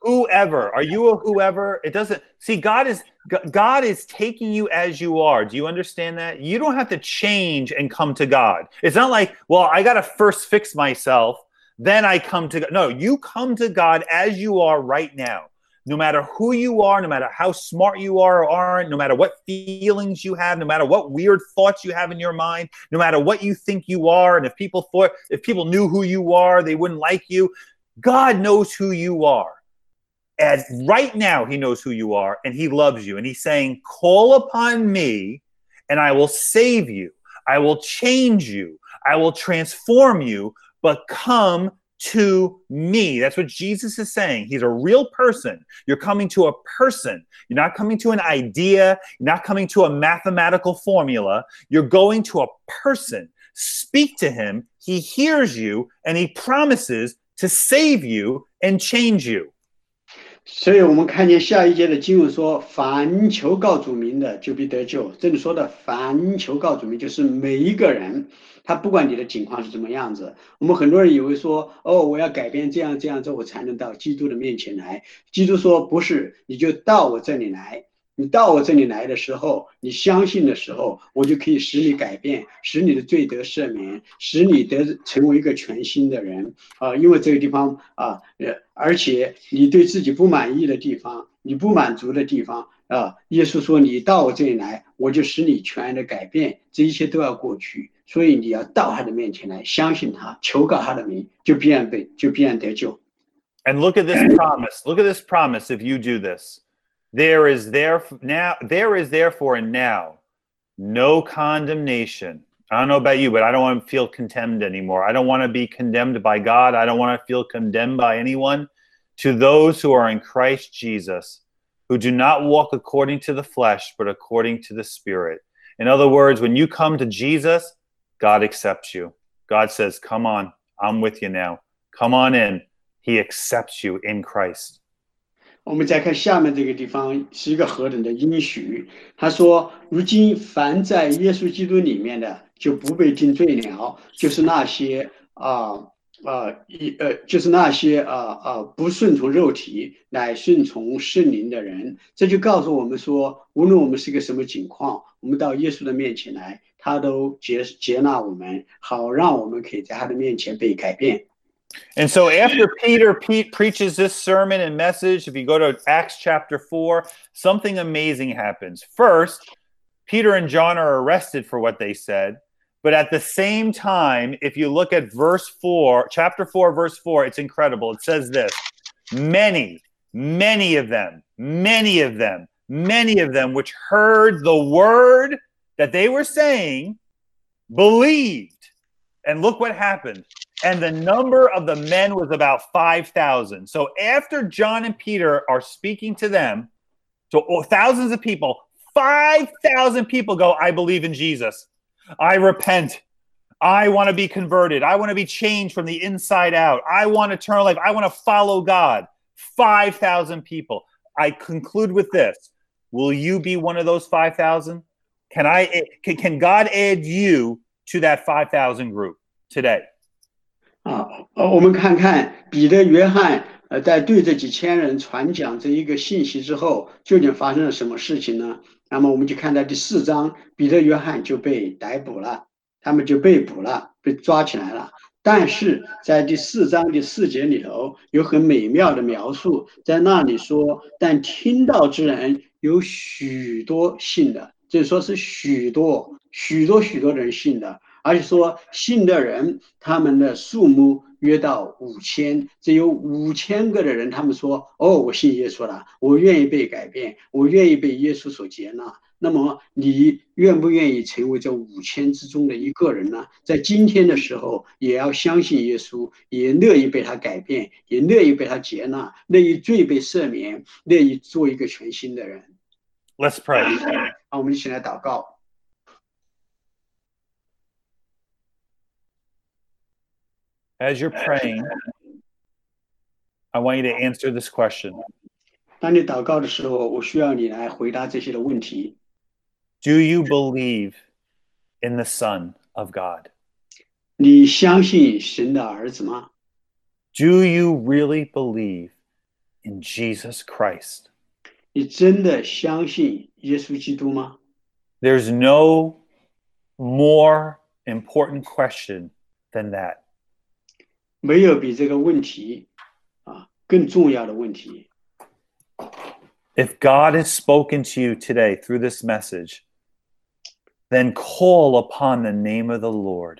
whoever, are you a whoever? It doesn't, see, God is taking you as you are. Do you understand that? You don't have to change and come to God. It's not like, well, I got to first fix myself, then I come to God. No, you come to God as you are right now. No matter who you are, no matter how smart you are or aren't, no matter what feelings you have, no matter what weird thoughts you have in your mind, no matter what you think you are, and if people knew who you are, they wouldn't like you. God knows who you are. And right now, he knows who you are, and he loves you. And he's saying, call upon me, and I will save you. I will change you. I will transform you, but come to me. That's what Jesus is saying. He's a real person. You're coming to a person. You're not coming to an idea. You're not coming to a mathematical formula. You're going to a person. Speak to him. He hears you, and he promises to save you and change you. 所以我们看见下一节的经文说，凡求告主名的就必得救。这里说的凡求告主名就是每一个人，他不管你的情况是怎么样子。我们很多人以为说，我要改变这样这样之后我才能到基督的面前来。基督说不是，你就到我这里来。你到我这里来的时候，你相信的时候，我就可以使你改变，使你的罪得赦免，使你得成为一个全新的人啊！因为这个地方啊，而且你对自己不满意的地方，你不满足的地方啊，耶稣说你到我这里来，我就使你全然的改变，这一切都要过去。所以你要到他的面前来，相信他，求告他的名，就必然得救。And look at this promise. Look at this promise. If you do this. There is therefore now no condemnation. I don't know about you, but I don't want to feel condemned anymore. I don't want to be condemned by God. I don't want to feel condemned by anyone. To those who are in Christ Jesus, who do not walk according to the flesh, but according to the Spirit. In other words, when you come to Jesus, God accepts you. God says, come on, I'm with you now. Come on in. He accepts you in Christ. 我们再看下面这个地方是一个何等的应许，他说如今凡在耶稣基督里面的就不被定罪了，就是那些不顺从肉体乃顺从圣灵的人。这就告诉我们说，无论我们是一个什么情况，我们到耶稣的面前来，他都接纳我们，好让我们可以在他的面前被改变。And so after Peter preaches this sermon and message, if you go to Acts chapter 4, something amazing happens. First, Peter and John are arrested for what they said. But at the same time, if you look at verse 4, chapter 4, verse 4, it's incredible. It says this, many of them which heard the word that they were saying, believed. And look what happened. And the number of the men was about 5,000. So after John and Peter are speaking to them, so thousands of people, 5,000 people go, I believe in Jesus. I repent. I want to be converted. I want to be changed from the inside out. I want eternal life. I want to follow God. 5,000 people. I conclude with this. Will you be one of those 5,000? Can God add you to that 5,000 group today? 我们看看彼得、约翰在对这几千人传讲这一个信息之后，究竟发生了什么事情呢？那么我们就看到第4章，彼得、约翰就被逮捕了，他们就被捕了，被抓起来了。但是在第4章第4节里头有很美妙的描述，在那里说，但听道之人有许多信的，就是说是许多人信的。而且说信的人他们的数目约到5000，只有5000个的人他们说我信耶稣了，我愿意被改变，我愿意被耶稣所接纳。那么你愿不愿意成为这5000之中的一个人呢？在今天的时候也要相信耶稣，也乐意被他改变，也乐意被他接纳，乐意罪被赦免，乐意做一个全新的人。 Let's pray. 我们一起来祷告。As you're praying, I want you to answer this question. 当你祷告的时候，我需要你来回答这些的问题。Do you believe in the Son of God? 你相信神的儿子吗？ Do you really believe in Jesus Christ? 你真的相信耶稣基督吗？ There's no more important question than that. 没有比这个问题更重要的问题。If God has spoken to you today through this message, then call upon the name of the Lord.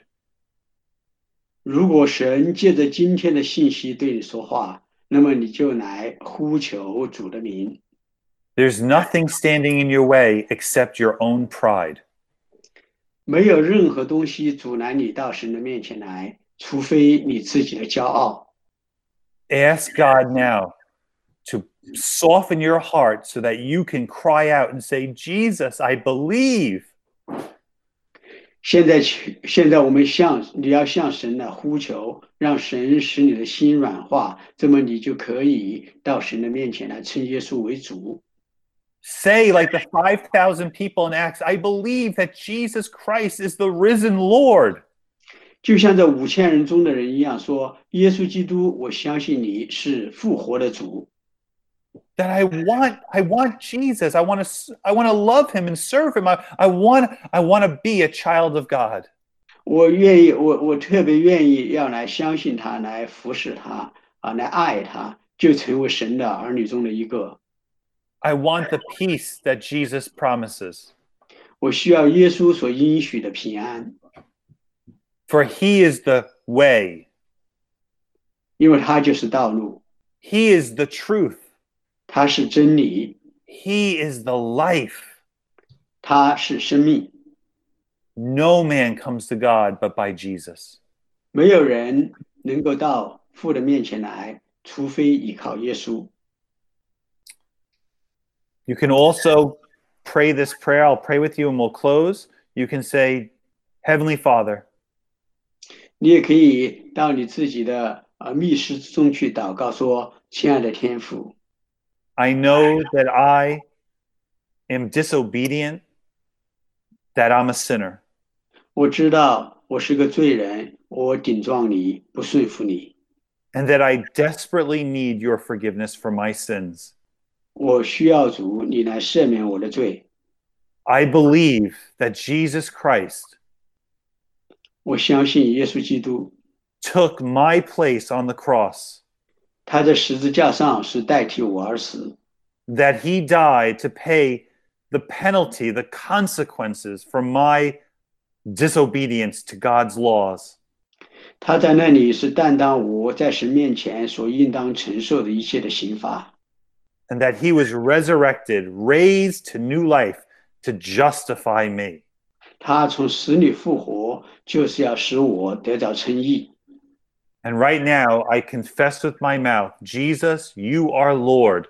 如果神借着今天的信息对你说话，那么你就来呼求主的名。There's nothing standing in your way except your own pride. 没有任何东西阻拦你到神的面前来，除非你自己的骄傲。Ask God now to soften your heart so that you can cry out and say, Jesus, I believe. 现在我们你要向神来呼求，让神使你的心软化，这么你就可以到神的面前来称耶稣为主。Say like the 5,000 people in Acts, I believe that Jesus Christ is the risen Lord. 就像这5000人中的人一样说，耶稣基督，我相信你是复活的主。That I want Jesus. I want to love him and serve him. I want to be a child of God. 我特别愿意要来相信他，来服侍他，来爱他，就成为神的儿女中的一个。I want the peace that Jesus promises. 我需要耶稣所应许的平安。For he is the way. 因为他就是道路。He is the truth. 他是真理。He is the life. 他是生命。No man comes to God but by Jesus. 没有人能够到父的面前来，除非依靠耶稣。You can also pray this prayer. I'll pray with you and we'll close. You can say, Heavenly Father. 你也可以到你自己的密室中去祷告说，亲爱的天父。I know that I am disobedient, that I'm a sinner. 我知道我是个罪人，我顶撞你，不顺服你。And that I desperately need your forgiveness for my sins. 我需要主，你来赦免我的罪。I believe that Jesus Christ 我相信耶稣基督 took my place on the cross. 他在十字架上是代替我而死。That he died to pay the penalty, the consequences for my disobedience to God's laws. 他在那里是担当我在神面前所应当承受的一切的刑罚。And that he was resurrected, raised to new life to justify me. 他从死里复活，就是要使我得着称义。And right now, I confess with my mouth, Jesus, you are Lord.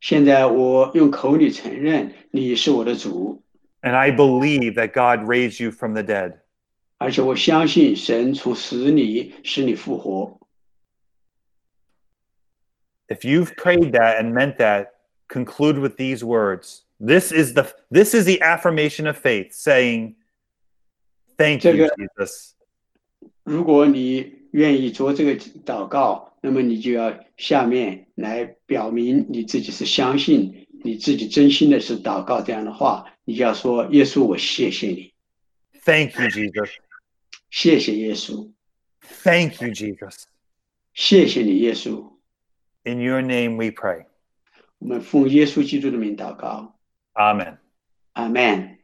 现在我用口里承认你是我的主。And I believe that God raised you from the dead. 而且我相信神从死里使你复活。If you've prayed that and meant that, conclude with these words. This is the affirmation of faith, saying, "Thank you, Jesus." 如果你愿意做这个祷告，那么你就要下面来表明你自己是相信，你自己真心的是祷告这样的话，你就要说：“耶稣，我谢谢你。” Thank you, Jesus. 谢谢耶稣。Thank you, Jesus. 谢谢你，耶稣。In your name we pray. 我们奉耶稣基督的名祷告。Amen. Amen.